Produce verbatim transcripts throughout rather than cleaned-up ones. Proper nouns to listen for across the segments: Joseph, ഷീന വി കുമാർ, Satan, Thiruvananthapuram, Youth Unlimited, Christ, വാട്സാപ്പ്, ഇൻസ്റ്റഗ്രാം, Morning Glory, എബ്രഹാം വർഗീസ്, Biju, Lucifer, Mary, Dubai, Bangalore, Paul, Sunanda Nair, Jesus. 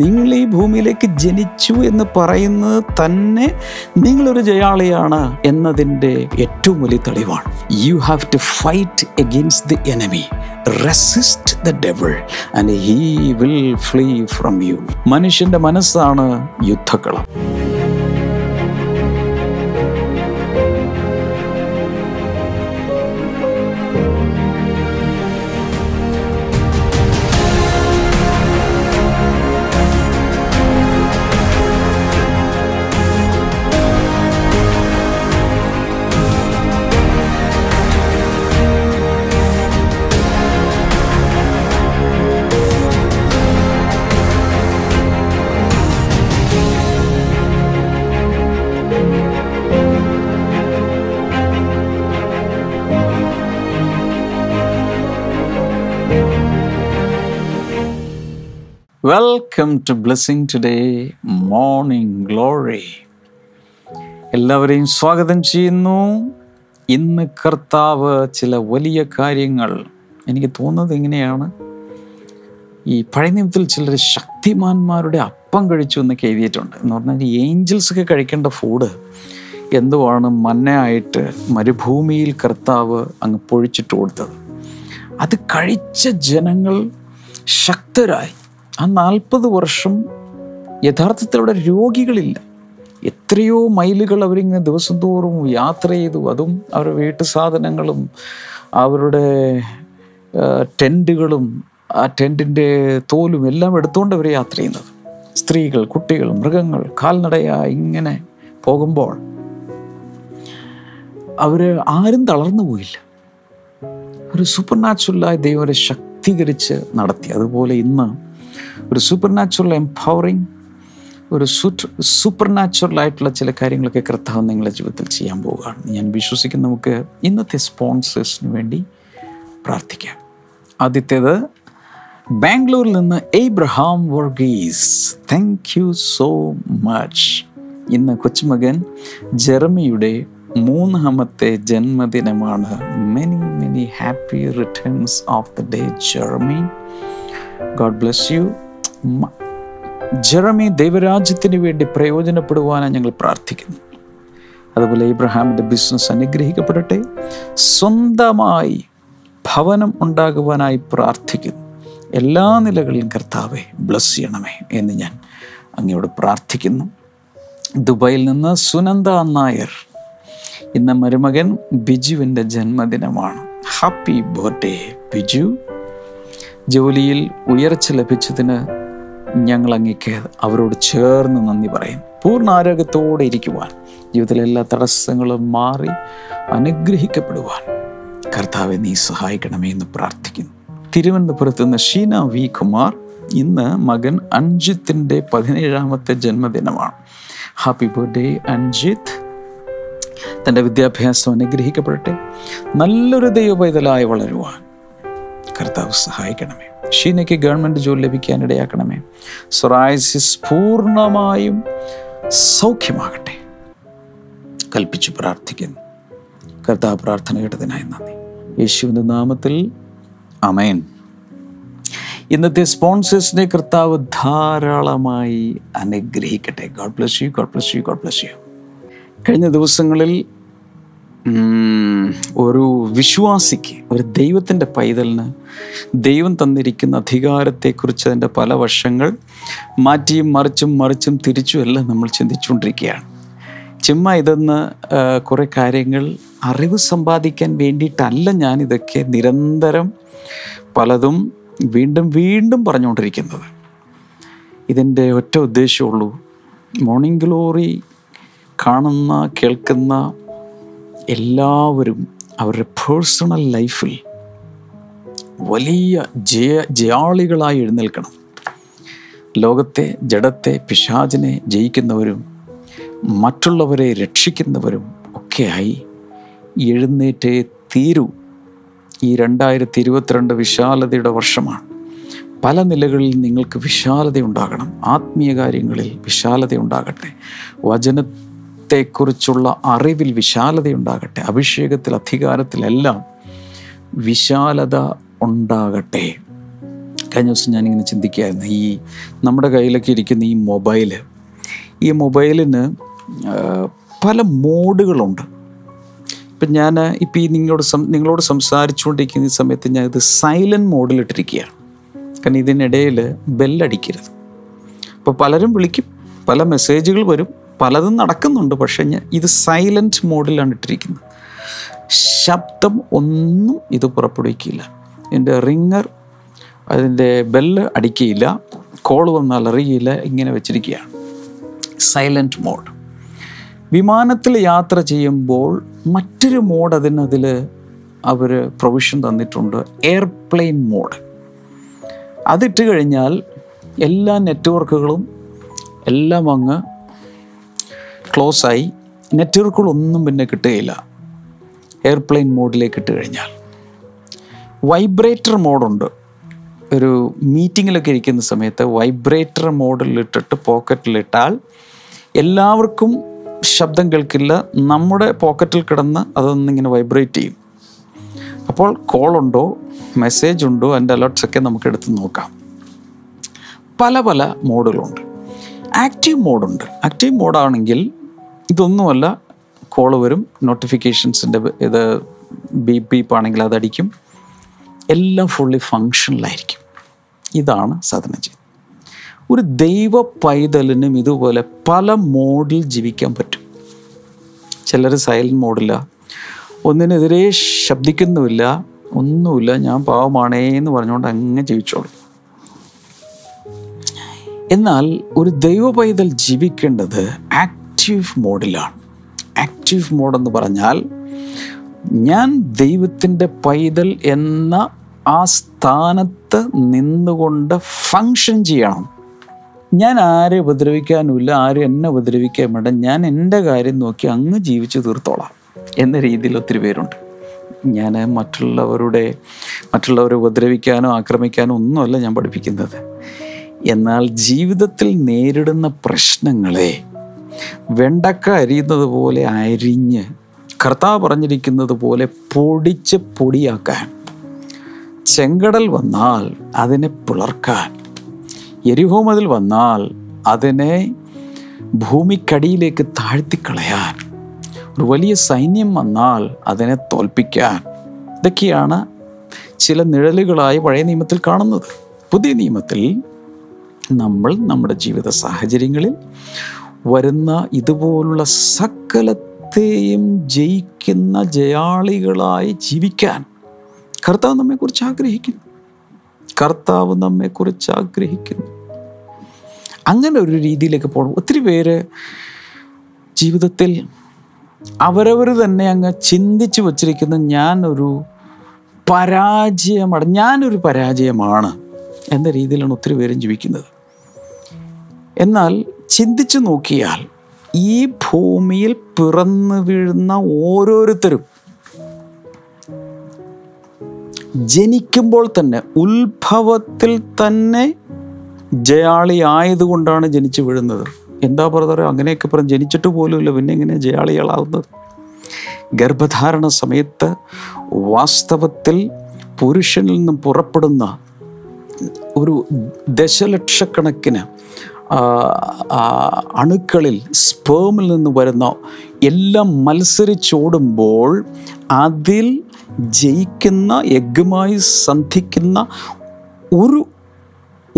നിങ്ങൾ ഈ ഭൂമിയിലേക്ക് ജനിച്ചു എന്ന് പറയുന്നത് തന്നെ നിങ്ങളൊരു ജയാളിയാണ് എന്നതിൻ്റെ ഏറ്റവും വലിയ തെളിവാണ്. You have to fight against the enemy, resist the devil and he will flee from you. മനുഷ്യൻ്റെ മനസ്സാണ് യുദ്ധക്കളം. Welcome to blessing today morning Glory. എല്ലാവരെയും സ്വാഗതം ചെയ്യുന്നു. ഇന്ന് കർത്താവ് ചില വലിയ കാര്യങ്ങൾ, എനിക്ക് തോന്നുന്നത് ഇങ്ങനെയാണ്, ഈ പഴയ നിയമത്തിൽ ചിലർ ശക്തിമാന്മാരുടെ അപ്പം കഴിച്ചു എന്നൊക്കെ എഴുതിയിട്ടുണ്ട്. എന്ന് പറഞ്ഞാൽ ഏഞ്ചൽസൊക്കെ കഴിക്കേണ്ട ഫുഡ് എന്തുവാണ് മന്നയായിട്ട് മരുഭൂമിയിൽ കർത്താവ് അങ്ങ് പൊഴിച്ചിട്ട് കൊടുത്തത്. അത് കഴിച്ച ജനങ്ങൾ ശക്തരായി. ആ നാൽപ്പത് വർഷം യഥാർത്ഥത്തിൽ അവിടെ രോഗികളില്ല. എത്രയോ മൈലുകൾ അവരിങ്ങനെ ദിവസം തോറും യാത്ര ചെയ്തു. അതും അവരുടെ വീട്ടു സാധനങ്ങളും അവരുടെ ടെൻറ്റുകളും ആ ടെൻറ്റിൻ്റെ തോലും എല്ലാം എടുത്തുകൊണ്ട് അവർ യാത്ര ചെയ്യുന്നത്. സ്ത്രീകൾ, കുട്ടികൾ, മൃഗങ്ങൾ കാൽനടയായി ഇങ്ങനെ പോകുമ്പോൾ അവർ ആരും തളർന്നു പോയില്ല. ഒരു സൂപ്പർ നാച്ചുറലായി ദൈവം അവരെ ശക്തീകരിച്ച് നടത്തി. അതുപോലെ ഇന്ന് ഒരു സൂപ്പർ നാച്ചുറൽ എംപവറിങ്, ഒരു സൂപ്പർ നാച്ചുറലായിട്ടുള്ള ചില കാര്യങ്ങളൊക്കെ കർത്താവ് നിങ്ങളുടെ ജീവിതത്തിൽ ചെയ്യാൻ പോവുകയാണ് ഞാൻ വിശ്വസിക്കുന്നു. നമുക്ക് ഇന്നത്തെ സ്പോൺസേഴ്സിന് വേണ്ടി പ്രാർത്ഥിക്കാം. ആദ്യത്തേത് ബാംഗ്ലൂരിൽ നിന്ന് എബ്രഹാം വർഗീസ്. Thank you so much. ഇന്ന് കൊച്ചുമകൻ ജെറമിയുടെ മൂന്നാമത്തെ ജന്മദിനമാണ്. Many many happy returns of the day Jeremy. God bless you. Jeremy ദൈവരാജ്യത്തിന് വേണ്ടി പ്രയോജനപ്പെടുവാനാണ് ഞങ്ങൾ പ്രാർത്ഥിക്കുന്നു. അതുപോലെ ഇബ്രഹാമിൻ്റെ ബിസിനസ് അനുഗ്രഹിക്കപ്പെടട്ടെ. സ്വന്തമായി ഭവനം ഉണ്ടാകുവാനായി പ്രാർത്ഥിക്കുന്നു. എല്ലാ നിലകളിലും കർത്താവെ ബ്ലസ് ചെയ്യണമേ എന്ന് ഞാൻ അങ്ങയോട് പ്രാർത്ഥിക്കുന്നു. ദുബായിൽ നിന്ന് സുനന്ദ നായർ. ഇന്ന് മരുമകൻ ബിജുവിൻ്റെ ജന്മദിനമാണ്. Happy birthday Biju. ജോലിയിൽ ഉയർച്ച ലഭിച്ചതിന് ഞങ്ങൾ അങ്ങേക്ക് അവരോട് ചേർന്ന് നന്ദി പറയും. പൂർണ്ണ ആരോഗ്യത്തോടെ ഇരിക്കുവാൻ, ജീവിതത്തിലെ എല്ലാ തടസ്സങ്ങളും മാറി അനുഗ്രഹിക്കപ്പെടുവാൻ കർത്താവെ നീ സഹായിക്കണമേ എന്ന് പ്രാർത്ഥിക്കുന്നു. തിരുവനന്തപുരത്ത് നിന്ന് ഷീന വി കുമാർ. ഇന്ന് മകൻ അഞ്ജിത്തിൻ്റെ പതിനേഴാമത്തെ ജന്മദിനമാണ്. Happy birthday Anjith. തൻ്റെ വിദ്യാഭ്യാസം അനുഗ്രഹിക്കപ്പെടട്ടെ. നല്ലൊരു ദൈവപൈതലായി വളരുവാൻ കർത്താവ് സഹായിക്കണമേ. ഷീനയ്ക്ക് ഗവൺമെൻറ് ജോലി ലഭിക്കാനിടയാക്കണമേ. സൊറൈസിസ് പൂർണ്ണമായും സൗഖ്യമാകട്ടെ കൽപ്പിച്ചു പ്രാർത്ഥിക്കുന്നു. കർത്താവ് പ്രാർത്ഥന കേട്ടതിനായി നന്ദി, യേശുവിൻ്റെ നാമത്തിൽ ആമേൻ. ഇന്നത്തെ സ്പോൺസേഴ്സിനെ കർത്താവ് ധാരാളമായി അനുഗ്രഹിക്കട്ടെ. God bless you, God bless you, God bless you. കഴിഞ്ഞ ദിവസങ്ങളിൽ ഒരു വിശ്വാസിക്ക്, ഒരു ദൈവത്തിൻ്റെ പൈതലിന് ദൈവം തന്നിരിക്കുന്ന അധികാരത്തെക്കുറിച്ച് അതിൻ്റെ പല വശങ്ങൾ മാറ്റിയും മറിച്ചും മറിച്ചും തിരിച്ചും എല്ലാം നമ്മൾ ചിന്തിച്ചുകൊണ്ടിരിക്കുകയാണ്. ചുമ്മാ ഇതെന്ന് കുറേ കാര്യങ്ങൾ അറിവ് സമ്പാദിക്കാൻ വേണ്ടിയിട്ടല്ല ഞാനിതൊക്കെ നിരന്തരം പലതും വീണ്ടും വീണ്ടും പറഞ്ഞുകൊണ്ടിരിക്കുന്നത്. ഇതിൻ്റെ ഒറ്റ ഉദ്ദേശമുള്ളൂ, മോർണിംഗ് ഗ്ലോറി കാണുന്ന കേൾക്കുന്ന എല്ലാവരും അവരുടെ പേഴ്സണൽ ലൈഫിൽ വലിയ ജയ ജയാളികളായി എഴുന്നേൽക്കണം. ലോകത്തെ, ജഡത്തെ, പിശാചിനെ ജയിക്കുന്നവരും മറ്റുള്ളവരെ രക്ഷിക്കുന്നവരും ഒക്കെയായി എഴുന്നേറ്റേ തീരൂ. ഈ രണ്ടായിരത്തി ഇരുപത്തിരണ്ട് വിശാലതയുടെ വർഷമാണ്. പല നിലകളിൽ നിങ്ങൾക്ക് വിശാലത ഉണ്ടാകണം. ആത്മീയ കാര്യങ്ങളിൽ വിശാലത ഉണ്ടാകട്ടെ. വചന ത്തെക്കുറിച്ചുള്ള അറിവിൽ വിശാലതയുണ്ടാകട്ടെ. അഭിഷേകത്തിൽ, അധികാരത്തിലെല്ലാം വിശാലത ഉണ്ടാകട്ടെ. കഴിഞ്ഞ ദിവസം ഞാനിങ്ങനെ ചിന്തിക്കുകയായിരുന്നു, ഈ നമ്മുടെ കയ്യിലൊക്കെ ഇരിക്കുന്ന ഈ മൊബൈല് ഈ മൊബൈലിന് പല മോഡുകളുണ്ട്. ഇപ്പം ഞാൻ ഇപ്പം ഈ നിങ്ങളോട് സം നിങ്ങളോട് സംസാരിച്ചുകൊണ്ടിരിക്കുന്ന ഈ സമയത്ത് ഞാൻ ഇത് സൈലൻറ്റ് മോഡിലിട്ടിരിക്കുകയാണ്. കാരണം ഇതിനിടയിൽ ബെല്ലടിക്കരുത്. അപ്പോൾ പലരും വിളിക്കും, പല മെസ്സേജുകൾ വരും, പലതും നടക്കുന്നുണ്ട്. പക്ഷേ ഞാൻ ഇത് സൈലൻറ്റ് മോഡിലാണ് ഇട്ടിരിക്കുന്നത്. ശബ്ദം ഒന്നും ഇത് പുറപ്പെടുവിക്കില്ല. എൻ്റെ റിങ്ങർ, അതിൻ്റെ ബെല്ല് അടിക്കുകയില്ല, കോൾ വന്നാൽ അറിയില്ല. ഇങ്ങനെ വെച്ചിരിക്കുകയാണ്, സൈലൻറ്റ് മോഡ്. വിമാനത്തിൽ യാത്ര ചെയ്യുമ്പോൾ മറ്റൊരു മോഡ് അതിനതിൽ അവർ പ്രൊവിഷൻ തന്നിട്ടുണ്ട്, എയർപ്ലെയിൻ മോഡ്. അതിട്ട് കഴിഞ്ഞാൽ എല്ലാ നെറ്റ്വർക്കുകളും എല്ലാം അങ്ങ് ക്ലോസായി, നെറ്റ്വർക്കുകളൊന്നും പിന്നെ കിട്ടുകയില്ല എയർപ്ലെയിൻ മോഡിലേക്ക് ഇട്ട് കഴിഞ്ഞാൽ. വൈബ്രേറ്റർ മോഡുണ്ട്. ഒരു മീറ്റിങ്ങിലൊക്കെ ഇരിക്കുന്ന സമയത്ത് വൈബ്രേറ്റർ മോഡിലിട്ടിട്ട് പോക്കറ്റിലിട്ടാൽ എല്ലാവർക്കും ശബ്ദം കേൾക്കില്ല, നമ്മുടെ പോക്കറ്റിൽ കിടന്ന് അതൊന്നിങ്ങനെ വൈബ്രേറ്റ് ചെയ്യും. അപ്പോൾ കോളുണ്ടോ മെസ്സേജ് ഉണ്ടോ അതിൻ്റെ അലേർട്ട്സൊക്കെ നമുക്ക് എടുത്ത് നോക്കാം. പല പല മോഡുകളുണ്ട്. ആക്റ്റീവ് മോഡുണ്ട്. ആക്റ്റീവ് മോഡാണെങ്കിൽ ഇതൊന്നുമല്ല, കോൾ വരും, നോട്ടിഫിക്കേഷൻസിൻ്റെ ഇത് ബീപ്പ് ബീപ്പാണെങ്കിൽ അതടിക്കും, എല്ലാം ഫുള്ളി ഫങ്ഷനിലായിരിക്കും. ഇതാണ് സാധനം ചെയ്യുന്നത്. ഒരു ദൈവ പൈതലിനും ഇതുപോലെ പല മോഡിൽ ജീവിക്കാൻ പറ്റും. ചിലർ സൈലൻറ്റ് മോഡില്ല, ഒന്നിനെതിരെ ശബ്ദിക്കുന്നുമില്ല, ഒന്നുമില്ല, ഞാൻ പാവമാണേ എന്ന് പറഞ്ഞുകൊണ്ട് അങ്ങനെ ജീവിച്ചോളും. എന്നാൽ ഒരു ദൈവ പൈതൽ ജീവിക്കേണ്ടത് ആക്റ്റീവ് മോഡിലാണ്. ആക്റ്റീവ് മോഡെന്ന് പറഞ്ഞാൽ ഞാൻ ദൈവത്തിൻ്റെ പൈതൽ എന്ന ആ സ്ഥാനത്ത് നിന്നുകൊണ്ട് ഫങ്ഷൻ ചെയ്യണം. ഞാൻ ആരെ ഉപദ്രവിക്കാനുമില്ല, ആരും എന്നെ ഉപദ്രവിക്കാൻ വേണ്ട, ഞാൻ എൻ്റെ കാര്യം നോക്കി അങ്ങ് ജീവിച്ചു തീർത്തോളാം എന്ന രീതിയിൽ ഒത്തിരി പേരുണ്ട്. ഞാൻ മറ്റുള്ളവരുടെ മറ്റുള്ളവരെ ഉപദ്രവിക്കാനോ ആക്രമിക്കാനോ ഒന്നുമല്ല ഞാൻ പഠിപ്പിക്കുന്നത്. എന്നാൽ ജീവിതത്തിൽ നേരിടുന്ന പ്രശ്നങ്ങളെ വെണ്ടക്ക അരിയുന്നത് പോലെ അരിഞ്ഞ് കർത്താവ് പറഞ്ഞിരിക്കുന്നത് പോലെ പൊടിച്ച് പൊടിയാക്കാൻ, ചെങ്കടൽ വന്നാൽ അതിനെ പിളർക്കാൻ, എരിഹോ മതിൽ വന്നാൽ അതിനെ ഭൂമിക്കടിയിലേക്ക് താഴ്ത്തിക്കളയാൻ, ഒരു വലിയ സൈന്യം വന്നാൽ അതിനെ തോൽപ്പിക്കാൻ. ഇതൊക്കെയാണ് ചില നിഴലുകളായി പഴയ നിയമത്തിൽ കാണുന്നത്. പുതിയ നിയമത്തിൽ നമ്മൾ നമ്മുടെ ജീവിത സാഹചര്യങ്ങളിൽ വരുന്ന ഇതുപോലുള്ള സകലത്തെയും ജയിക്കുന്ന ജയാളികളായി ജീവിക്കാൻ കർത്താവ് നമ്മെക്കുറിച്ച് ആഗ്രഹിക്കുന്നു. കർത്താവ് നമ്മെക്കുറിച്ച് ആഗ്രഹിക്കുന്നു. അങ്ങനെ ഒരു രീതിയിലേക്ക് പോകണം. ഒത്തിരി പേര് ജീവിതത്തിൽ അവരവർ തന്നെ അങ്ങ് ചിന്തിച്ചു വച്ചിരിക്കുന്ന ഞാനൊരു പരാജയമാണ്, ഞാനൊരു പരാജയമാണ് എന്ന രീതിയിലാണ് ഒത്തിരി പേരും ജീവിക്കുന്നത്. എന്നാൽ ചിന്തിച്ചു നോക്കിയാൽ ഈ ഭൂമിയിൽ പിറന്നു വീഴുന്ന ഓരോരുത്തരും ജനിക്കുമ്പോൾ തന്നെ ഉത്ഭവത്തിൽ തന്നെ ജയാളിയായതുകൊണ്ടാണ് ജനിച്ചു വീഴുന്നത്. എന്താ ബ്രദറെ അങ്ങനെയൊക്കെ പറഞ്ഞ് ജനിച്ചിട്ട് പോലുമില്ല, പിന്നെ ഇങ്ങനെ ജയാളികളാവുന്നത്? ഗർഭധാരണ സമയത്ത് വാസ്തവത്തിൽ പുരുഷനിൽ നിന്നും പുറപ്പെടുന്ന ഒരു ദശലക്ഷക്കണക്കിന് അണുക്കളിൽ സ്പേമിൽ നിന്ന് വരുന്ന എല്ലാം മത്സരിച്ചോടുമ്പോൾ അതിൽ ജയിക്കുന്ന എഗ്ഗുമായി സന്ധിക്കുന്ന ഒരു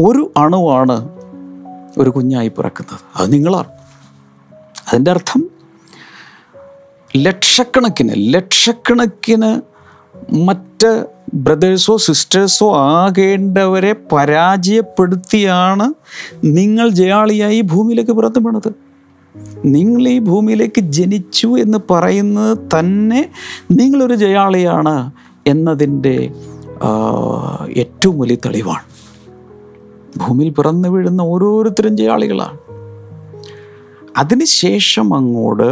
ഒരു അണുവാണ് ഒരു കുഞ്ഞായി പിറക്കുന്നത്. അത് നിങ്ങളാണ്. അതിൻ്റെ അർത്ഥം ലക്ഷക്കണക്കിന് ലക്ഷക്കണക്കിന് മറ്റ് ബ്രദേഴ്സോ സിസ്റ്റേഴ്സോ ആകേണ്ടവരെ പരാജയപ്പെടുത്തിയാണ് നിങ്ങൾ ജയാളിയായി ഭൂമിയിലേക്ക് പിറന്നു വീണത്. നിങ്ങൾ ഈ ഭൂമിയിലേക്ക് ജനിച്ചു എന്ന് പറയുന്നത് തന്നെ നിങ്ങളൊരു ജയാളിയാണ് എന്നതിൻ്റെ ഏറ്റവും വലിയ തെളിവാണ്. ഭൂമിയിൽ പിറന്നു വീഴുന്ന ഓരോരുത്തരും ജയാളികളാണ്. അതിനുശേഷം അങ്ങോട്ട്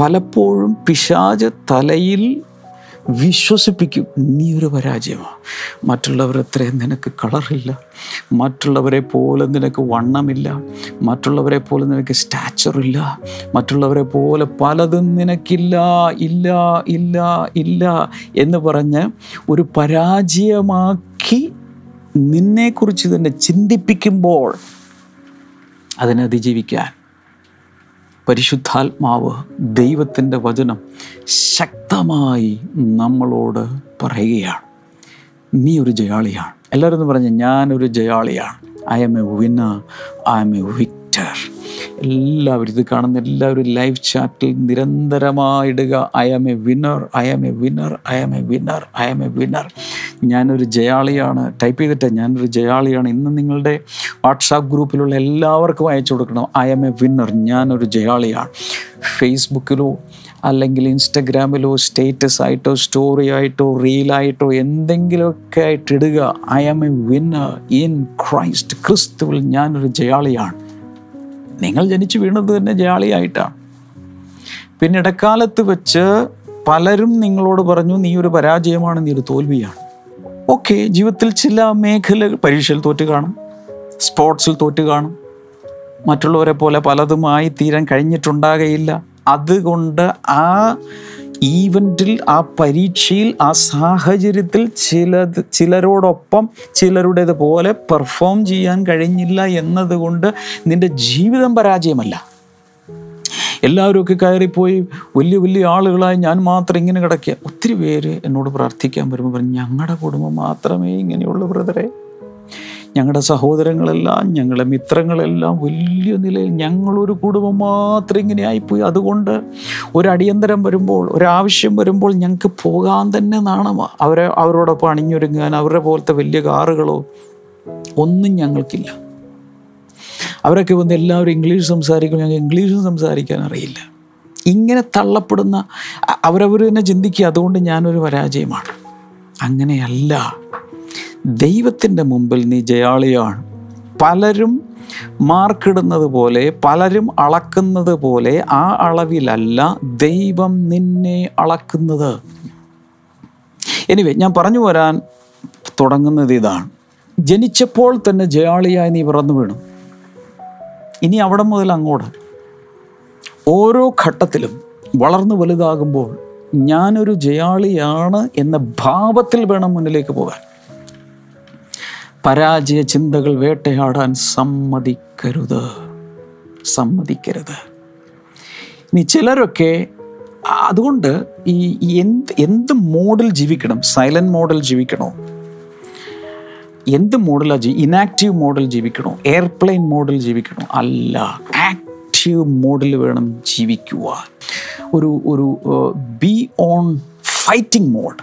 പലപ്പോഴും പിശാച് തലയിൽ വിശ്വസിപ്പിക്കും, നീ ഒരു പരാജയമാണ്, മറ്റുള്ളവരത്രയും നിനക്ക് കളറില്ല, മറ്റുള്ളവരെ പോലെ നിനക്ക് വണ്ണമില്ല, മറ്റുള്ളവരെ പോലെ നിനക്ക് സ്റ്റാച്ചറില്ല, മറ്റുള്ളവരെ പോലെ പലതും നിനക്കില്ല ഇല്ല ഇല്ല ഇല്ല എന്ന് പറഞ്ഞ് ഒരു പരാജയമാക്കി നിന്നെക്കുറിച്ച് തന്നെ ചിന്തിപ്പിക്കുമ്പോൾ അതിനെ അതിജീവിക്കാൻ പരിശുദ്ധാത്മാവ് ദൈവത്തിൻ്റെ വചനം ശക്തമായി നമ്മളോട് പറയുകയാണ്. നീ ഒരു ജയാളിയാണ്. എല്ലാവരും എന്ന് പറഞ്ഞ് ഞാനൊരു ജയാളിയാണ്. I am a winner, I am a victor. എല്ലാവരും ഇത് കാണുന്ന എല്ലാവരും ലൈവ് ചാറ്റിൽ നിരന്തരമായിടുക. I am a winner, I am a winner, I am a winner, I am a winner. ഞാനൊരു ജയാളിയാണ്. ടൈപ്പ് ചെയ്തിട്ട് ഞാനൊരു ജയാളിയാണ്. ഇന്ന് നിങ്ങളുടെ വാട്സാപ്പ് ഗ്രൂപ്പിലുള്ള എല്ലാവർക്കും അയച്ചു കൊടുക്കണം. ഐ എം എ വിന്നർ, ഞാനൊരു ജയാളിയാണ്. ഫേസ്ബുക്കിലോ അല്ലെങ്കിൽ ഇൻസ്റ്റഗ്രാമിലോ സ്റ്റേറ്റസ് ആയിട്ടോ സ്റ്റോറി ആയിട്ടോ റീലായിട്ടോ എന്തെങ്കിലുമൊക്കെ ആയിട്ട് ഇടുക. I am a winner in Christ. ക്രിസ്തുവിൽ ഞാനൊരു ജയാളിയാണ്. നിങ്ങൾ ജനിച്ചു വീണത് തന്നെ ജയാളിയായിട്ടാണ്. പിന്നെ ഇടക്കാലത്ത് വെച്ച് പലരും നിങ്ങളോട് പറഞ്ഞു നീ ഒരു പരാജയമാണ്, നീ ഒരു തോൽവിയാണ്. ഓക്കെ, ജീവിതത്തിൽ ചില മേഖല പരീക്ഷയിൽ തോറ്റു കാണും, സ്പോർട്സിൽ തോറ്റു കാണും, മറ്റുള്ളവരെ പോലെ പലതുമായി തീരാൻ കഴിഞ്ഞിട്ടുണ്ടാകയില്ല. അതുകൊണ്ട് ആ ഈവൻറ്റിൽ, ആ പരീക്ഷയിൽ, ആ സാഹചര്യത്തിൽ ചിലത് ചിലരോടൊപ്പം ചിലരുടേതുപോലെ പെർഫോം ചെയ്യാൻ കഴിഞ്ഞില്ല എന്നതുകൊണ്ട് നിൻ്റെ ജീവിതം പരാജയമല്ല. എല്ലാവരും ഒക്കെ കയറിപ്പോയി വലിയ വലിയ ആളുകളായി ഞാൻ മാത്രം ഇങ്ങനെ കിടക്കുക. ഒത്തിരി പേര് എന്നോട് പ്രാർത്ഥിക്കാൻ വരുമ്പോൾ പറഞ്ഞു, ഞങ്ങളുടെ കുടുംബം മാത്രമേ ഇങ്ങനെയുള്ളൂ ബ്രദറെ, ഞങ്ങളുടെ സഹോദരങ്ങളെല്ലാം, ഞങ്ങളുടെ മിത്രങ്ങളെല്ലാം വലിയ നിലയിൽ, ഞങ്ങളൊരു കുടുംബം മാത്രം ഇങ്ങനെ ആയിപ്പോയി. അതുകൊണ്ട് ഒരടിയന്തരം വരുമ്പോൾ, ഒരാവശ്യം വരുമ്പോൾ ഞങ്ങൾക്ക് പോകാൻ തന്നെ നാണമാണ്. അവരെ അവരോടൊപ്പം അണിഞ്ഞൊരുങ്ങാൻ അവരുടെ പോലത്തെ വലിയ കാറുകളോ ഒന്നും ഞങ്ങൾക്കില്ല. അവരൊക്കെ വന്ന് എല്ലാവരും ഇംഗ്ലീഷ് സംസാരിക്കും, ഞങ്ങൾക്ക് ഇംഗ്ലീഷും സംസാരിക്കാൻ അറിയില്ല. ഇങ്ങനെ തള്ളപ്പെടുന്ന അവരവർ തന്നെ ചിന്തിക്കുക അതുകൊണ്ട് ഞാനൊരു പരാജയമാണ്. അങ്ങനെയല്ല, ദൈവത്തിൻ്റെ മുമ്പിൽ നീ ജയാളിയാണ്. പലരും മാർക്കിടുന്നത് പോലെ, പലരും അളക്കുന്നത് പോലെ ആ അളവിലല്ല ദൈവം നിന്നെ അളക്കുന്നത്. എനിവേ, ഞാൻ പറഞ്ഞു വരാൻ തുടങ്ങുന്നത് ഇതാണ്. ജനിച്ചപ്പോൾ തന്നെ ജയാളിയായി നീ പിറന്നു വീണു. ഇനി അവിടെ മുതൽ അങ്ങോട്ട് ഓരോ ഘട്ടത്തിലും വളർന്നു വലുതാകുമ്പോൾ ഞാനൊരു ജയാളിയാണ് എന്ന ഭാവത്തിൽ വേണം മുന്നിലേക്ക് പോകാൻ. പരാജയ ചിന്തകൾ വേട്ടയാടാൻ സമ്മതിക്കരുത്, സമ്മതിക്കരുത്. ഇനി ചിലരൊക്കെ അതുകൊണ്ട് ഈ എന്ത് എന്ത് മോഡിൽ ജീവിക്കണം? സൈലൻറ്റ് മോഡിൽ ജീവിക്കണോ? എന്ത് മോഡിലാണ് ജീവി ഇനാക്റ്റീവ് മോഡിൽ ജീവിക്കണോ? എയർപ്ലെയിൻ മോഡിൽ ജീവിക്കണോ? അല്ല, ആക്റ്റീവ് മോഡിൽ വേണം ജീവിക്കുവാൻ. ഒരു ഒരു ബി ഓൺ ഫൈറ്റിംഗ് മോഡ്,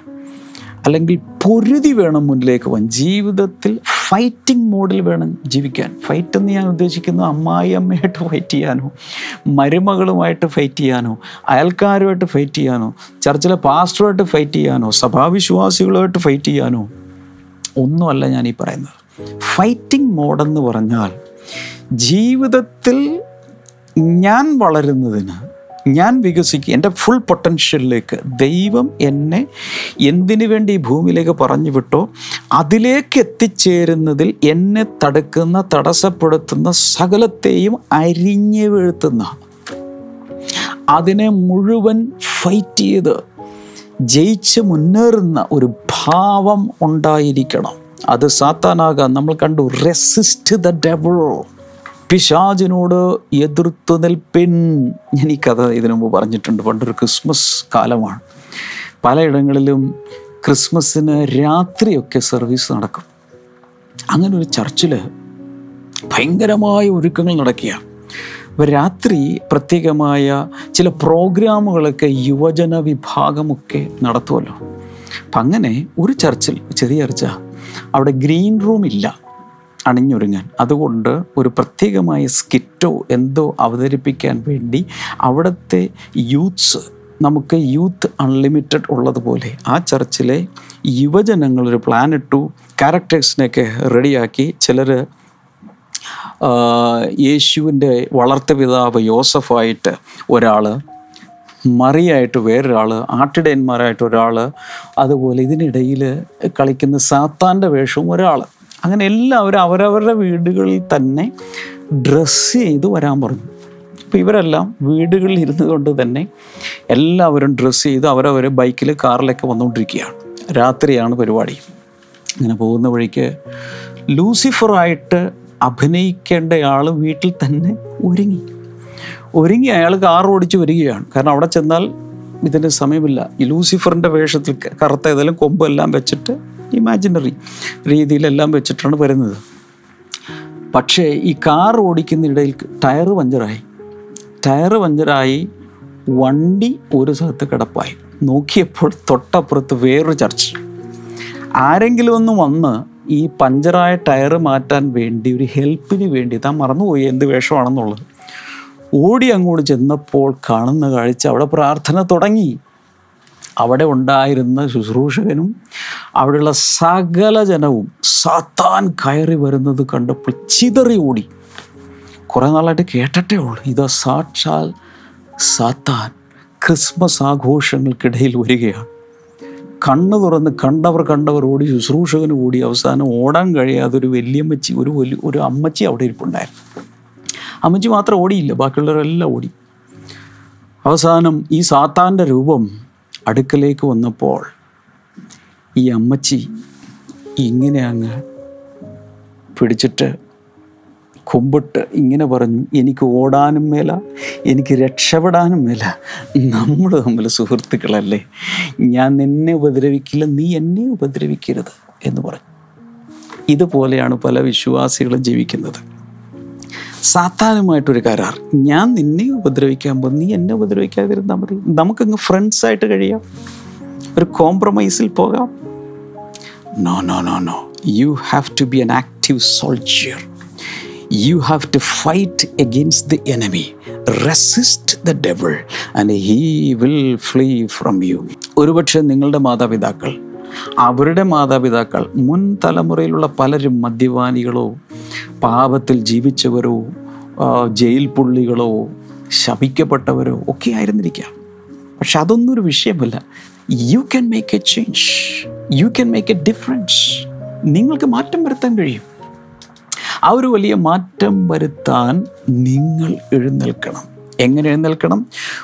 അല്ലെങ്കിൽ പൊരുതി വേണം മുന്നിലേക്ക് പോകാൻ. ജീവിതത്തിൽ ഫൈറ്റിംഗ് മോഡിൽ വേണം ജീവിക്കാൻ. ഫൈറ്റ് എന്ന് ഞാൻ ഉദ്ദേശിക്കുന്നത് അമ്മായി അമ്മയായിട്ട് ഫൈറ്റ് ചെയ്യാനോ, മരുമകളുമായിട്ട് ഫൈറ്റ് ചെയ്യാനോ, അയൽക്കാരുമായിട്ട് ഫൈറ്റ് ചെയ്യാനോ, ചർച്ചിലെ പാസ്റ്ററുമായിട്ട് ഫൈറ്റ് ചെയ്യാനോ, സഭാവിശ്വാസികളുമായിട്ട് ഫൈറ്റ് ചെയ്യാനോ ഒന്നുമല്ല ഞാനീ പറയുന്നത്. ഫൈറ്റിംഗ് മോഡെന്ന് പറഞ്ഞാൽ ജീവിതത്തിൽ ഞാൻ വളരുന്നതിന്, ഞാൻ വികസിക്കുക, എൻ്റെ ഫുൾ പൊട്ടൻഷ്യലിലേക്ക് ദൈവം എന്നെ എന്തിനു വേണ്ടി ഈ ഭൂമിയിലേക്ക് പറഞ്ഞു വിട്ടോ അതിലേക്ക് എത്തിച്ചേരുന്നതിൽ എന്നെ തടുക്കുന്ന, തടസ്സപ്പെടുത്തുന്ന സകലത്തെയും അരിഞ്ഞു വീഴ്ത്തുന്ന, അതിനെ മുഴുവൻ ഫൈറ്റ് ചെയ്ത് ജയിച്ച് മുന്നേറുന്ന ഒരു ഭാവം ഉണ്ടായിരിക്കണം. അത് സാത്താനാകാൻ നമ്മൾ കണ്ടു, റെസിസ്റ്റ് ദ ഡെവിൾ, പിശാചിനോട് എതിർത്തു നിൽപ്പിൻ. ഞാൻ ഈ കഥ ഇതിനു മുമ്പ് പറഞ്ഞിട്ടുണ്ട്. പണ്ടൊരു ക്രിസ്മസ് കാലമാണ്, പലയിടങ്ങളിലും ക്രിസ്മസിന് രാത്രിയൊക്കെ സർവീസ് നടക്കും. അങ്ങനെ ഒരു ചർച്ചിൽ ഭയങ്കരമായ ഒരുക്കങ്ങൾ നടക്കുകയാണ്. അപ്പോൾ രാത്രി പ്രത്യേകമായ ചില പ്രോഗ്രാമുകളൊക്കെ യുവജന വിഭാഗമൊക്കെ നടത്തുമല്ലോ. അപ്പം അങ്ങനെ ഒരു ചർച്ചിൽ, ചെറിയ ചർച്ച, അവിടെ ഗ്രീൻ റൂമില്ല അണിഞ്ഞൊരുങ്ങാൻ. അതുകൊണ്ട് ഒരു പ്രത്യേകമായ സ്കിറ്റോ എന്തോ അവതരിപ്പിക്കാൻ വേണ്ടി അവിടുത്തെ യൂത്ത്സ്, നമുക്ക് യൂത്ത് അൺലിമിറ്റഡ് ഉള്ളതുപോലെ ആ ചർച്ചിലെ യുവജനങ്ങളൊരു പ്ലാനിട്ടു, ക്യാരക്ടേഴ്സിനെയൊക്കെ റെഡിയാക്കി. ചിലർ യേശുവിൻ്റെ വളർത്തുപിതാവ് യോസഫായിട്ട് ഒരാൾ, മറിയായിട്ട് വേറൊരാൾ, ആട്ടിടയന്മാരായിട്ട് ഒരാൾ, അതുപോലെ ഇതിനിടയിൽ കളിക്കുന്ന സാത്താൻ്റെ വേഷവും ഒരാൾ. അങ്ങനെ എല്ലാവരും അവരവരുടെ വീടുകളിൽ തന്നെ ഡ്രസ്സ് ചെയ്ത് വരാൻ പറഞ്ഞു. അപ്പോൾ ഇവരെല്ലാം വീടുകളിൽ ഇരുന്നു കൊണ്ട് തന്നെ എല്ലാവരും ഡ്രസ്സ് ചെയ്ത് അവരവർ ബൈക്കിൽ, കാറിലൊക്കെ വന്നുകൊണ്ടിരിക്കുകയാണ്. രാത്രിയാണ് പരിപാടി. ഇങ്ങനെ പോകുന്ന വഴിക്ക് ലൂസിഫറായിട്ട് അഭിനയിക്കേണ്ടയാൾ വീട്ടിൽ തന്നെ ഒരുങ്ങി ഒരുങ്ങി അയാൾ കാർ ഓടിച്ച് വരികയാണ്. കാരണം അവിടെ ചെന്നാൽ ഇതിൻ്റെ സമയമില്ല. ഈ ലൂസിഫറിൻ്റെ വേഷത്തിൽ കറുത്ത ഏതെല്ലാം കൊമ്പെല്ലാം വെച്ചിട്ട് ഇമാജിനറി രീതിയിലെല്ലാം വെച്ചിട്ടാണ് വരുന്നത്. പക്ഷേ ഈ കാർ ഓടിക്കുന്നതിനിടയിൽ ടയർ പഞ്ചറായി ടയർ പഞ്ചറായി വണ്ടി ഒരു സ്ഥലത്ത് കിടപ്പായി. നോക്കിയപ്പോൾ തൊട്ടപ്പുറത്ത് വേറൊരു ചർച്ച്. ആരെങ്കിലും ഒന്ന് വന്ന് ഈ പഞ്ചറായ ടയർ മാറ്റാൻ വേണ്ടി ഒരു ഹെൽപ്പിന് വേണ്ടി താൻ മറന്നുപോയി എന്ത് വേഷമാണെന്നുള്ളത്. ഓടി അങ്ങോട്ട് ചെന്നപ്പോൾ കാണുന്ന കാഴ്ച, അവിടെ പ്രാർത്ഥന തുടങ്ങി. അവിടെ ഉണ്ടായിരുന്ന ശുശ്രൂഷകനും അവിടെയുള്ള സകല ജനവും സാത്താൻ കയറി വരുന്നത് കണ്ടപ്പോൾ ചിതറി ഓടി. കുറേ നാളായിട്ട് കേട്ടിട്ടേ ഉള്ളൂ, ഇതാ സാക്ഷാൽ സാത്താൻ ക്രിസ്മസ് ആഘോഷങ്ങൾക്കിടയിൽ വരികയാണ്. കണ്ണ് തുറന്ന് കണ്ടവർ കണ്ടവർ ഓടി, ശുശ്രൂഷകന് ഓടി. അവസാനം ഓടാൻ കഴിയാതെ ഒരു വലിയമ്മച്ചി, ഒരു വലിയ ഒരു അമ്മച്ചി അവിടെ ഇരിപ്പുണ്ടായിരുന്നു. അമ്മച്ചി മാത്രം ഓടിയില്ല, ബാക്കിയുള്ളവരെല്ലാം ഓടി. അവസാനം ഈ സാത്താൻ്റെ രൂപം അടുക്കലേക്ക് വന്നപ്പോൾ ഈ അമ്മച്ചി ഇങ്ങനെ അങ്ങ് പിടിച്ചിട്ട് കൊമ്പിട്ട് ഇങ്ങനെ പറഞ്ഞു, എനിക്ക് ഓടാനും മേല, എനിക്ക് രക്ഷപ്പെടാനും മേല, നമ്മൾ തമ്മിൽ സുഹൃത്തുക്കളല്ലേ, ഞാൻ നിന്നെ ഉപദ്രവിക്കില്ല, നീ എന്നെ ഉപദ്രവിക്കരുത് എന്ന് പറഞ്ഞു. ഇതുപോലെയാണ് പല വിശ്വാസികളും ജീവിക്കുന്നത്. സാത്താനുമായിട്ടൊരു കരാർ, ഞാൻ നിന്നെ ഉപദ്രവിക്കാൻ പോകും, നീ എന്നെ ഉപദ്രവിക്കാതിരുന്നാൽ മതി, നമുക്കങ്ങ് ഫ്രണ്ട്സായിട്ട് കഴിയാം, ഒരു കോംപ്രമൈസിൽ പോകാം. No no no no you have to be an active soldier. You have to fight against the enemy. Resist the devil and he will flee from you. ഒരുപക്ഷെ നിങ്ങളുടെ മാതാപിതാക്കൾ, അവരുടെ മാതാപിതാക്കൾ, മുൻ തലമുറയിലുള്ള പലരും മദ്യപാനികളോ പാപത്തിൽ ജീവിച്ചവരോ ജയിൽ പുള്ളികളോ ശപിക്കപ്പെട്ടവരോ ഒക്കെ ആയിരുന്നിരിക്കാം. പക്ഷെ അതൊന്നും ഒരു വിഷയമല്ല. You can make a change. You can make a difference. നിങ്ങൾക്ക് മാറ്റം വരുത്താൻ കഴിയും. ആ ഒരു വലിയ മാറ്റം വരുത്താൻ നിങ്ങൾ എഴുന്നേൽക്കണം. എങ്ങനെ എഴുന്നേൽക്കണം?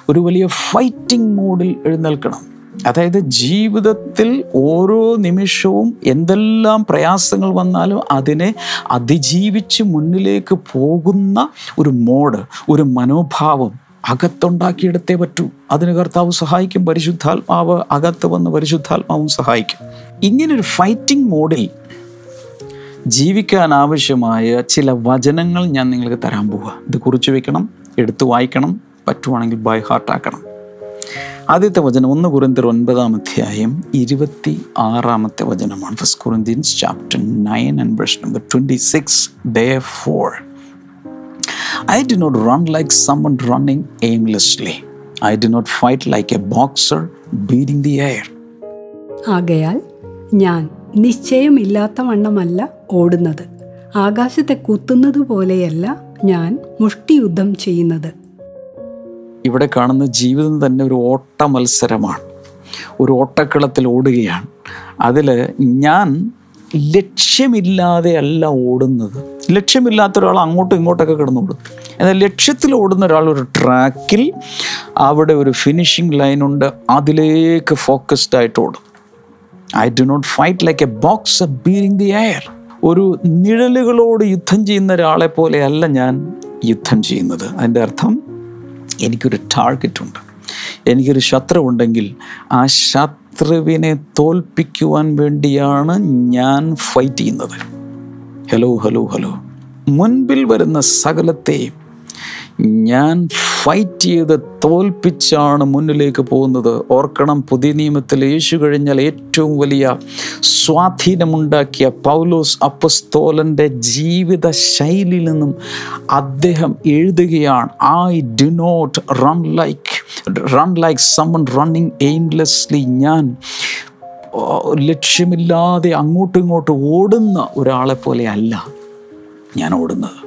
ഒരു വലിയ ഫൈറ്റിംഗ് മോഡിൽ എഴുന്നേൽക്കണം. അതായത് ജീവിതത്തിൽ ഓരോ നിമിഷവും എന്തെല്ലാം പ്രയാസങ്ങൾ വന്നാലും അതിനെ അതിജീവിച്ച് മുന്നിലേക്ക് പോകുന്ന ഒരു മോഡ്, ഒരു മനോഭാവം അകത്തുണ്ടാക്കിയെടുത്തേ പറ്റൂ. അതിന് കർത്താവ് സഹായിക്കും. പരിശുദ്ധാത്മാവ് അകത്ത് വന്ന് പരിശുദ്ധാത്മാവും സഹായിക്കും. ഇങ്ങനൊരു ഫൈറ്റിംഗ് മോഡിൽ ജീവിക്കാൻ ആവശ്യമായ ചില വചനങ്ങൾ ഞാൻ നിങ്ങൾക്ക് തരാൻ പോവുക. ഇത് കുറിച്ച് വയ്ക്കണം, എടുത്ത് വായിക്കണം, പറ്റുവാണെങ്കിൽ ബൈ ഹാർട്ടാക്കണം. ആദ്യത്തെ വചനം ഒന്ന് കൊരിന്ത്യർ ഒൻപതാം അധ്യായം ഇരുപത്തി ആറാമത്തെ വചനമാണ്. First Corinthians chapter nine and verse number twenty six. Therefore I do not run like someone running aimlessly. I do not fight like a boxer beating the air. ആകയാൽ ഞാൻ നിശ്ചയമില്ലാത്ത വണ്ണമല്ല ഓടുന്നത്, ആകാശത്തെ കുത്തുന്നത് പോലെയല്ല ഞാൻ മുഷ്ടിയുദ്ധം ചെയ്യുന്നത്. ഇവിടെ കാണുന്ന ജീവിതം തന്നെ ഒരു ഓട്ട മത്സരമാണ്. ഒരു ഓട്ടക്കളത്തിൽ ഓടുകയാണ്. അതിൽ ഞാൻ ലക്ഷ്യമില്ലാതെ അല്ല ഓടുന്നത്. ലക്ഷ്യമില്ലാത്ത ഒരാൾ അങ്ങോട്ടും ഇങ്ങോട്ടൊക്കെ കിടന്നോടും. എന്നാൽ ലക്ഷ്യത്തിൽ ഓടുന്ന ഒരാൾ ഒരു ട്രാക്കിൽ, അവിടെ ഒരു ഫിനിഷിംഗ് ലൈനുണ്ട്, അതിലേക്ക് ഫോക്കസ്ഡായിട്ട് ഓടും. I do not fight like a boxer beating the air. ഒരു നിഴലുകളോട് യുദ്ധം ചെയ്യുന്ന ഒരാളെ പോലെയല്ല ഞാൻ യുദ്ധം ചെയ്യുന്നത്. അതിൻ്റെ അർത്ഥം, എനിക്കൊരു ടാർഗറ്റുണ്ട്, എനിക്കൊരു ശത്രുവുണ്ടെങ്കിൽ ആ ശത്രുവിനെ തോൽപ്പിക്കുവാൻ വേണ്ടിയാണ് ഞാൻ ഫൈറ്റ് ചെയ്യുന്നത്. ഹലോ ഹലോ ഹലോ മുൻപിൽ വരുന്ന സകലത്തെയും ഞാൻ ഫൈറ്റ് ചെയ്ത് തോൽപ്പിച്ചാണ് മുന്നിലേക്ക് പോകുന്നത്. ഓർക്കണം, പുതിയ നിയമത്തിൽ യേശു കഴിഞ്ഞാൽ ഏറ്റവും വലിയ സ്വാധീനമുണ്ടാക്കിയ പൗലോസ് അപ്പസ്തോലൻ്റെ ജീവിത ശൈലിയിൽ നിന്നും അദ്ദേഹം എഴുതുകയാണ്, I do not run like run like someone running aimlessly. ഞാൻ ലക്ഷ്യമില്ലാതെ അങ്ങോട്ടും ഇങ്ങോട്ടും ഓടുന്ന ഒരാളെ പോലെ അല്ല ഞാൻ ഓടുന്നത്.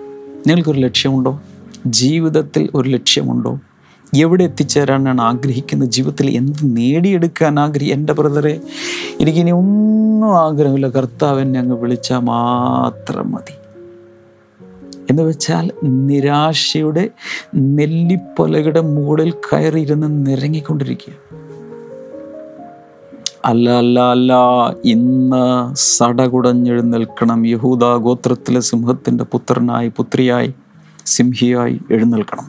നിങ്ങൾക്കൊരു ലക്ഷ്യമുണ്ടോ? ജീവിതത്തിൽ ഒരു ലക്ഷ്യമുണ്ടോ? എവിടെ എത്തിച്ചേരാനാണ് ആഗ്രഹിക്കുന്നത്? ജീവിതത്തിൽ എന്ത് നേടിയെടുക്കാൻ ആഗ്രഹി എൻ്റെ ബ്രദറെ, എനിക്കിനി ഒന്നും ആഗ്രഹമില്ല, കർത്താവിനെ അങ്ങ് വിളിച്ചാൽ മാത്രം മതി എന്ന് വെച്ചാൽ, നിരാശയുടെ നെല്ലിപ്പൊലയുടെ മുകളിൽ കയറിയിരുന്ന് നിരങ്ങിക്കൊണ്ടിരിക്കുക. അല്ല അല്ല അല്ല ഇന്ന് സടകുടഞ്ഞെഴുന്നേൽക്കണം, യഹൂദ ഗോത്രത്തിലെ സിംഹത്തിൻ്റെ പുത്രനായി പുത്രിയായി സിംഹിയായി എഴുന്നേൽക്കണം.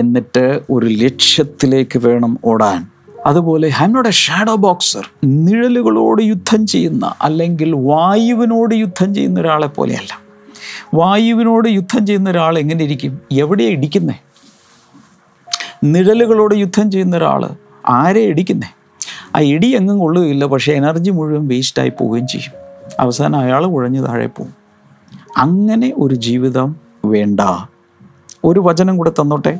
എന്നിട്ട് ഒരു ലക്ഷ്യത്തിലേക്ക് വേണം ഓടാൻ. അതുപോലെ I am not a shadow boxer, നിഴലുകളോട് യുദ്ധം ചെയ്യുന്ന അല്ലെങ്കിൽ വായുവിനോട് യുദ്ധം ചെയ്യുന്ന ഒരാളെ പോലെയല്ല. വായുവിനോട് യുദ്ധം ചെയ്യുന്ന ഒരാൾ എങ്ങനെ ഇരിക്കും? എവിടെയാണ് ഇടിക്കുന്നത്? നിഴലുകളോട് യുദ്ധം ചെയ്യുന്ന ഒരാൾ ആരെ ഇടിക്കുന്നേ? ആ ഇടി എങ്ങും കൊള്ളുകയില്ല, പക്ഷേ എനർജി മുഴുവൻ വേസ്റ്റായി പോവുകയും ചെയ്യും. അവസാനം അയാൾ കുഴഞ്ഞ് താഴെ പോവും. അങ്ങനെ ഒരു ജീവിതം വേണ്ട. ഒരു വചനം കൂടെ തന്നോട്ടെ.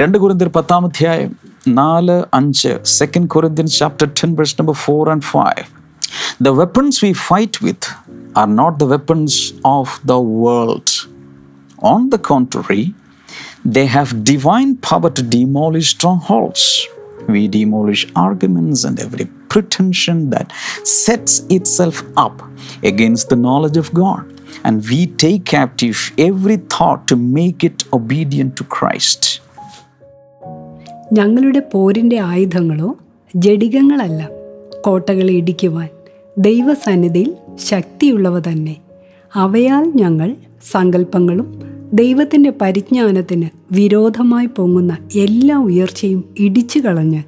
രണ്ട് കൊരിന്ത്യർ പത്താം അധ്യായം നാല് അഞ്ച്, second Corinthians chapter ten verse number four and five. The weapons we fight with are not the weapons of the world. On the contrary, they have divine power to demolish strongholds. We demolish arguments and every pretension that sets itself up against the knowledge of God, and we take captive every thought to make it obedient to Christ. ഞങ്ങളുടെ പോരിന്റെ ആയുധങ്ങളോ ജഡികങ്ങളല്ല, കോട്ടകളെ ഇടിക്കുവാൻ ദൈവസന്നിധിയിൽ ശക്തിയുള്ളവ തന്നെ. അവയാൽ ഞങ്ങൾ സങ്കല്പങ്ങളും ദൈവത്തിൻ്റെ പരിജ്ഞാനത്തിന് വിരോധമായി പൊങ്ങുന്ന എല്ലാ ഉയർച്ചയും ഇടിച്ചു കളഞ്ഞ്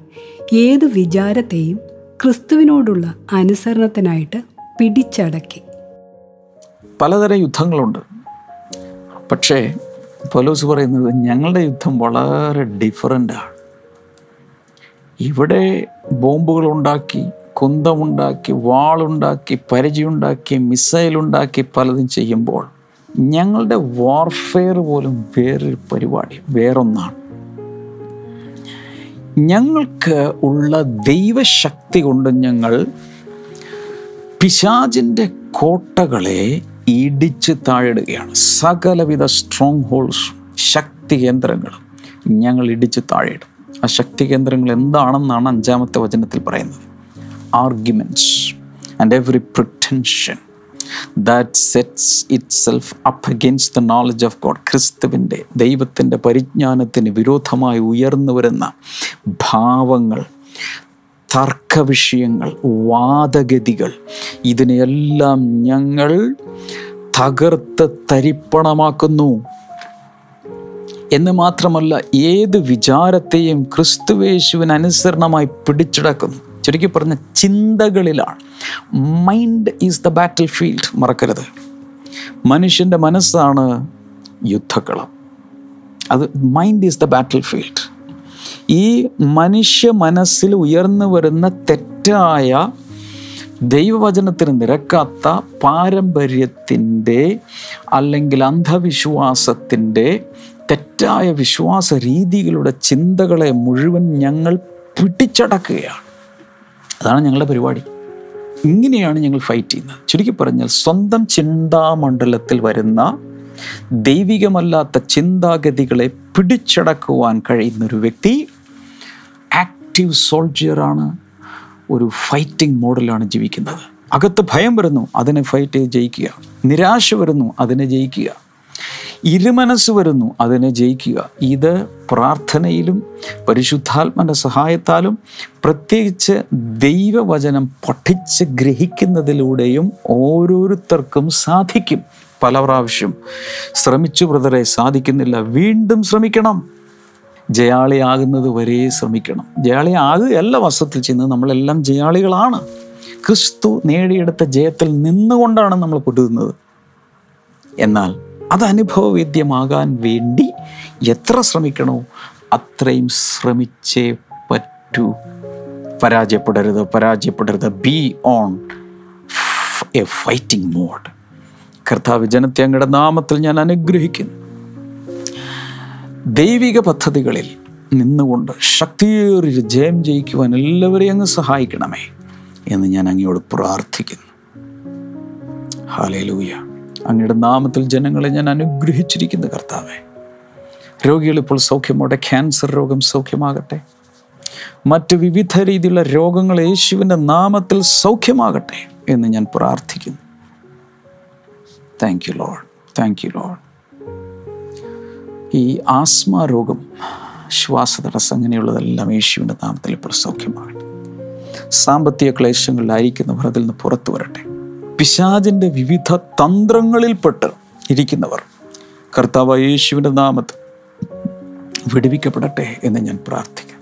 ഏതു വിചാരത്തെയും ക്രിസ്തുവിനോടുള്ള അനുസരണത്തിനായിട്ട് പിടിച്ചടക്കി. പലതരം യുദ്ധങ്ങളുണ്ട്. പക്ഷേ പൗലോസ് പറയുന്നത് ഞങ്ങളുടെ യുദ്ധം വളരെ ഡിഫറൻ്റാണ്. ഇവിടെ ബോംബുകളുണ്ടാക്കി, കുന്തമുണ്ടാക്കി, വാളുണ്ടാക്കി, പരിചയുണ്ടാക്കി, മിസൈലുണ്ടാക്കി പലതും ചെയ്യുമ്പോൾ ഞങ്ങളുടെ വാർഫെയർ പോലും വേറൊരു പരിപാടി, വേറൊന്നാണ്. ഞങ്ങൾക്ക് ഉള്ള ദൈവശക്തി കൊണ്ട് ഞങ്ങൾ പിശാചിൻ്റെ കോട്ടകളെ ഇടിച്ച് താഴെയിടുകയാണ്. സകലവിധ സ്ട്രോങ് ഹോൾസ്, ശക്തി കേന്ദ്രങ്ങൾ ഞങ്ങൾ ഇടിച്ച് താഴെയിടും. ആ ശക്തി കേന്ദ്രങ്ങൾ എന്താണെന്നാണ് അഞ്ചാമത്തെ വചനത്തിൽ പറയുന്നത്. Arguments and every pretension that sets itself up against the knowledge of God. ക്രിസ്തുവിൻ്റെ ദൈവത്തിൻ്റെ പരിജ്ഞാനത്തിന് വിരോധമായി ഉയർന്നു വരുന്ന ഭാവങ്ങൾ, തർക്കവിഷയങ്ങൾ, വാദഗതികൾ, ഇതിനെയെല്ലാം ഞങ്ങൾ തകർത്ത് തരിപ്പണമാക്കുന്നു. എന്ന് മാത്രമല്ല, ഏത് വിചാരത്തെയും ക്രിസ്തുവേശുവിന് അനുസരണമായി പിടിച്ചടക്കുന്നു. ചുരുക്കി പറഞ്ഞ ചിന്തകളിലാണ്. Mind is the battle field. മറക്കരുത്, മനുഷ്യൻ്റെ മനസ്സാണ് യുദ്ധക്കളം. അത് mind is the battle field. ഈ മനുഷ്യ മനസ്സിൽ ഉയർന്നു വരുന്ന തെറ്റായ, ദൈവവചനത്തിന് നിരക്കാത്ത പാരമ്പര്യത്തിൻ്റെ അല്ലെങ്കിൽ അന്ധവിശ്വാസത്തിൻ്റെ തെറ്റായ വിശ്വാസ രീതികളുടെ ചിന്തകളെ മുഴുവൻ ഞങ്ങൾ പിടിച്ചടക്കുകയാണ്. അതാണ് ഞങ്ങളുടെ പരിപാടി. ഇങ്ങനെയാണ് ഞങ്ങൾ ഫൈറ്റ് ചെയ്യുന്നത്. ചുരുക്കി പറഞ്ഞാൽ സ്വന്തം ചിന്താമണ്ഡലത്തിൽ വരുന്ന ദൈവികമല്ലാത്ത ചിന്താഗതികളെ പിടിച്ചടക്കുവാൻ കഴിയുന്നൊരു വ്യക്തി ആക്റ്റീവ് സോൾജിയറാണ്, ഒരു ഫൈറ്റിംഗ് മോഡലാണ് ജീവിക്കുന്നത്. അകത്ത് ഭയം വരുന്നു, അതിനെ ഫൈറ്റ് ചെയ്ത് ജയിക്കുക. നിരാശ വരുന്നു, അതിനെ ജയിക്കുക. ഇരുമനസ് വരുന്നു, അതിനെ ജയിക്കുക. ഇത് പ്രാർത്ഥനയിലും പരിശുദ്ധാത്മൻ്റെ സഹായത്താലും പ്രത്യേകിച്ച് ദൈവവചനം പഠിച്ച് ഗ്രഹിക്കുന്നതിലൂടെയും ഓരോരുത്തർക്കും സാധിക്കും. പല പ്രാവശ്യം ശ്രമിച്ചു ബ്രദറെ, സാധിക്കുന്നില്ല, വീണ്ടും ശ്രമിക്കണം, ജയാളിയാകുന്നത് വരെ ശ്രമിക്കണം. ജയാളിയാകുകയല്ല വസ്തുത്തിൽ ചെയ്യുന്നത്, നമ്മളെല്ലാം ജയാളികളാണ്. ക്രിസ്തു നേടിയെടുത്ത ജയത്തിൽ നിന്നുകൊണ്ടാണ് നമ്മൾ പൊരുതുന്നത്. എന്നാൽ അത് അനുഭവവേദ്യമാകാൻ വേണ്ടി എത്ര ശ്രമിക്കണോ അത്രയും ശ്രമിച്ചേ പറ്റൂ. പരാജയപ്പെടരുത്, പരാജയപ്പെടരുത്. Be on a fighting mode. കർത്താവ്, ജനത്തെ അങ്ങയുടെ നാമത്തിൽ ഞാൻ അനുഗ്രഹിക്കുന്നു. ദൈവിക പദ്ധതികളിൽ നിന്നുകൊണ്ട് ശക്തിയേറി ജയം ജയിക്കുവാൻ എല്ലാവരെയും അങ്ങ് സഹായിക്കണമേ എന്ന് ഞാൻ അങ്ങയോട് പ്രാർത്ഥിക്കുന്നു. ഹല്ലേലൂയ. അങ്ങയുടെ നാമത്തിൽ ജനങ്ങളെ ഞാൻ അനുഗ്രഹിച്ചിരിക്കുന്നു കർത്താവേ. രോഗികളിപ്പോൾ സൗഖ്യമോടെ, ക്യാൻസർ രോഗം സൗഖ്യമാകട്ടെ, മറ്റ് വിവിധ രീതിയിലുള്ള രോഗങ്ങൾ യേശുവിൻ്റെ നാമത്തിൽ സൗഖ്യമാകട്ടെ എന്ന് ഞാൻ പ്രാർത്ഥിക്കുന്നു. Thank you Lord, thank you Lord. ഈ ആസ്മ രോഗം, ശ്വാസതടസ്സം, അങ്ങനെയുള്ളതെല്ലാം യേശുവിൻ്റെ നാമത്തിൽ ഇപ്പോൾ സൗഖ്യമാകട്ടെ. സാമ്പത്തിക ക്ലേശങ്ങളിലായിരിക്കുന്നവർ അതിൽ നിന്ന് പുറത്തു വരട്ടെ. പിശാചിൻ്റെ വിവിധ തന്ത്രങ്ങളിൽപ്പെട്ട് ഇരിക്കുന്നവർ കർത്താവായ യേശുവിൻ്റെ നാമത്തിൽ വിടുവിക്കപ്പെടട്ടെ എന്ന് ഞാൻ പ്രാർത്ഥിക്കാം.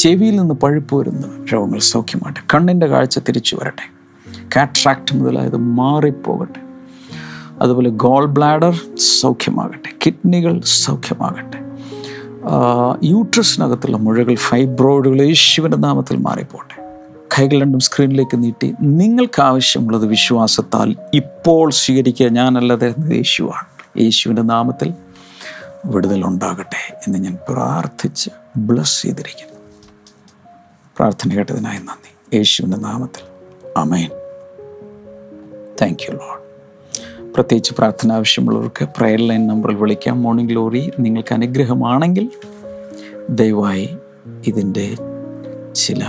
ചെവിയിൽ നിന്ന് പഴുപ്പ് വരുന്ന രോഗങ്ങൾ സൗഖ്യമാകട്ടെ. കണ്ണിൻ്റെ കാഴ്ച തിരിച്ചു വരട്ടെ. കാട്രാക്ട് മുതലായത് മാറിപ്പോകട്ടെ. അതുപോലെ ഗോൾ ബ്ലാഡർ സൗഖ്യമാകട്ടെ. കിഡ്നികൾ സൗഖ്യമാകട്ടെ. യൂട്രസിനകത്തുള്ള മുഴകൾ ഫൈബ്രോയിഡുകൾ യേശുവിൻ്റെ നാമത്തിൽ മാറിപ്പോട്ടെ. കൈകൾ രണ്ടും സ്ക്രീനിലേക്ക് നീട്ടി നിങ്ങൾക്ക് ആവശ്യമുള്ളത് വിശ്വാസത്താൽ ഇപ്പോൾ സ്വീകരിക്കുക. ഞാനല്ലാതെ യേശുവാണ്. യേശുവിൻ്റെ നാമത്തിൽ വിടുതലുണ്ടാകട്ടെ എന്ന് ഞാൻ പ്രാർത്ഥിച്ച് ബ്ലസ് ചെയ്തിരിക്കുന്നു. പ്രാർത്ഥന കേട്ടതിനായി നന്ദി. യേശുവിൻ്റെ നാമത്തിൽ ആമേൻ. Thank you Lord. പ്രത്യേകിച്ച് പ്രാർത്ഥന ആവശ്യമുള്ളവർക്ക് പ്രയർ ലൈൻ നമ്പറിൽ വിളിക്കാം. മോർണിംഗ് ഗ്ലോറി നിങ്ങൾക്ക് അനുഗ്രഹമാണെങ്കിൽ ദയവായി ഇതിൻ്റെ ചില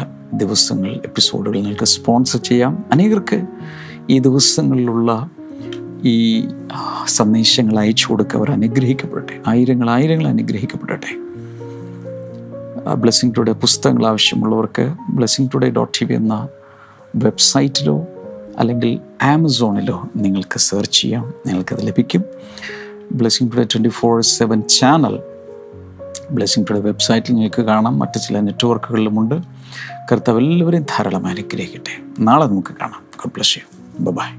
ദിവസങ്ങൾ എപ്പിസോഡുകൾ നിങ്ങൾക്ക് സ്പോൺസർ ചെയ്യാം. അനേകർക്ക് ഈ ദിവസങ്ങളിലുള്ള ഈ സന്ദേശങ്ങൾ അയച്ചു കൊടുക്കുക. അവർ അനുഗ്രഹിക്കപ്പെടട്ടെ. ആയിരങ്ങൾ ആയിരങ്ങൾ അനുഗ്രഹിക്കപ്പെടട്ടെ. ബ്ലെസ്സിംഗ് ടുഡേ പുസ്തകങ്ങൾ ആവശ്യമുള്ളവർക്ക് Blessing Today dot T V എന്ന വെബ്സൈറ്റിലോ അല്ലെങ്കിൽ ആമസോണിലോ നിങ്ങൾക്ക് സെർച്ച് ചെയ്യാം. നിങ്ങൾക്കത് ലഭിക്കും. Blessing Today twenty four seven channel Blessing Today വെബ്സൈറ്റിൽ നിങ്ങൾക്ക് കാണാം. മറ്റ് ചില നെറ്റ്വർക്കുകളിലുമുണ്ട്. കർത്താവ് എല്ലാവരെയും ധാരാളം അനുഗ്രഹിക്കട്ടെ. നാളെ നമുക്ക് കാണാം. God bless you. ബൈ.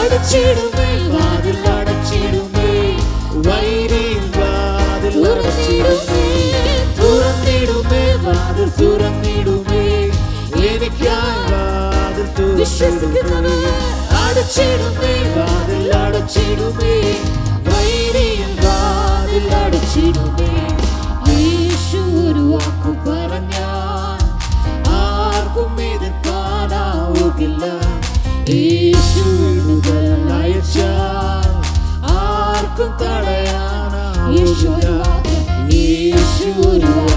അടച്ചിടുമേ വാതിൽ അടച്ചിടുമേ വൈരിയിൽ വാതിൽ അടച്ചിടുമേ. യേശു ഒരു വാക്കു പറഞ്ഞാൽ ആർക്കും എതിർക്കാനാവുകില്ല. യേശു വിടുതൽ അയച്ചാൽ ആർക്കും തടയാനാവുകില്ല. യേശു ഒരു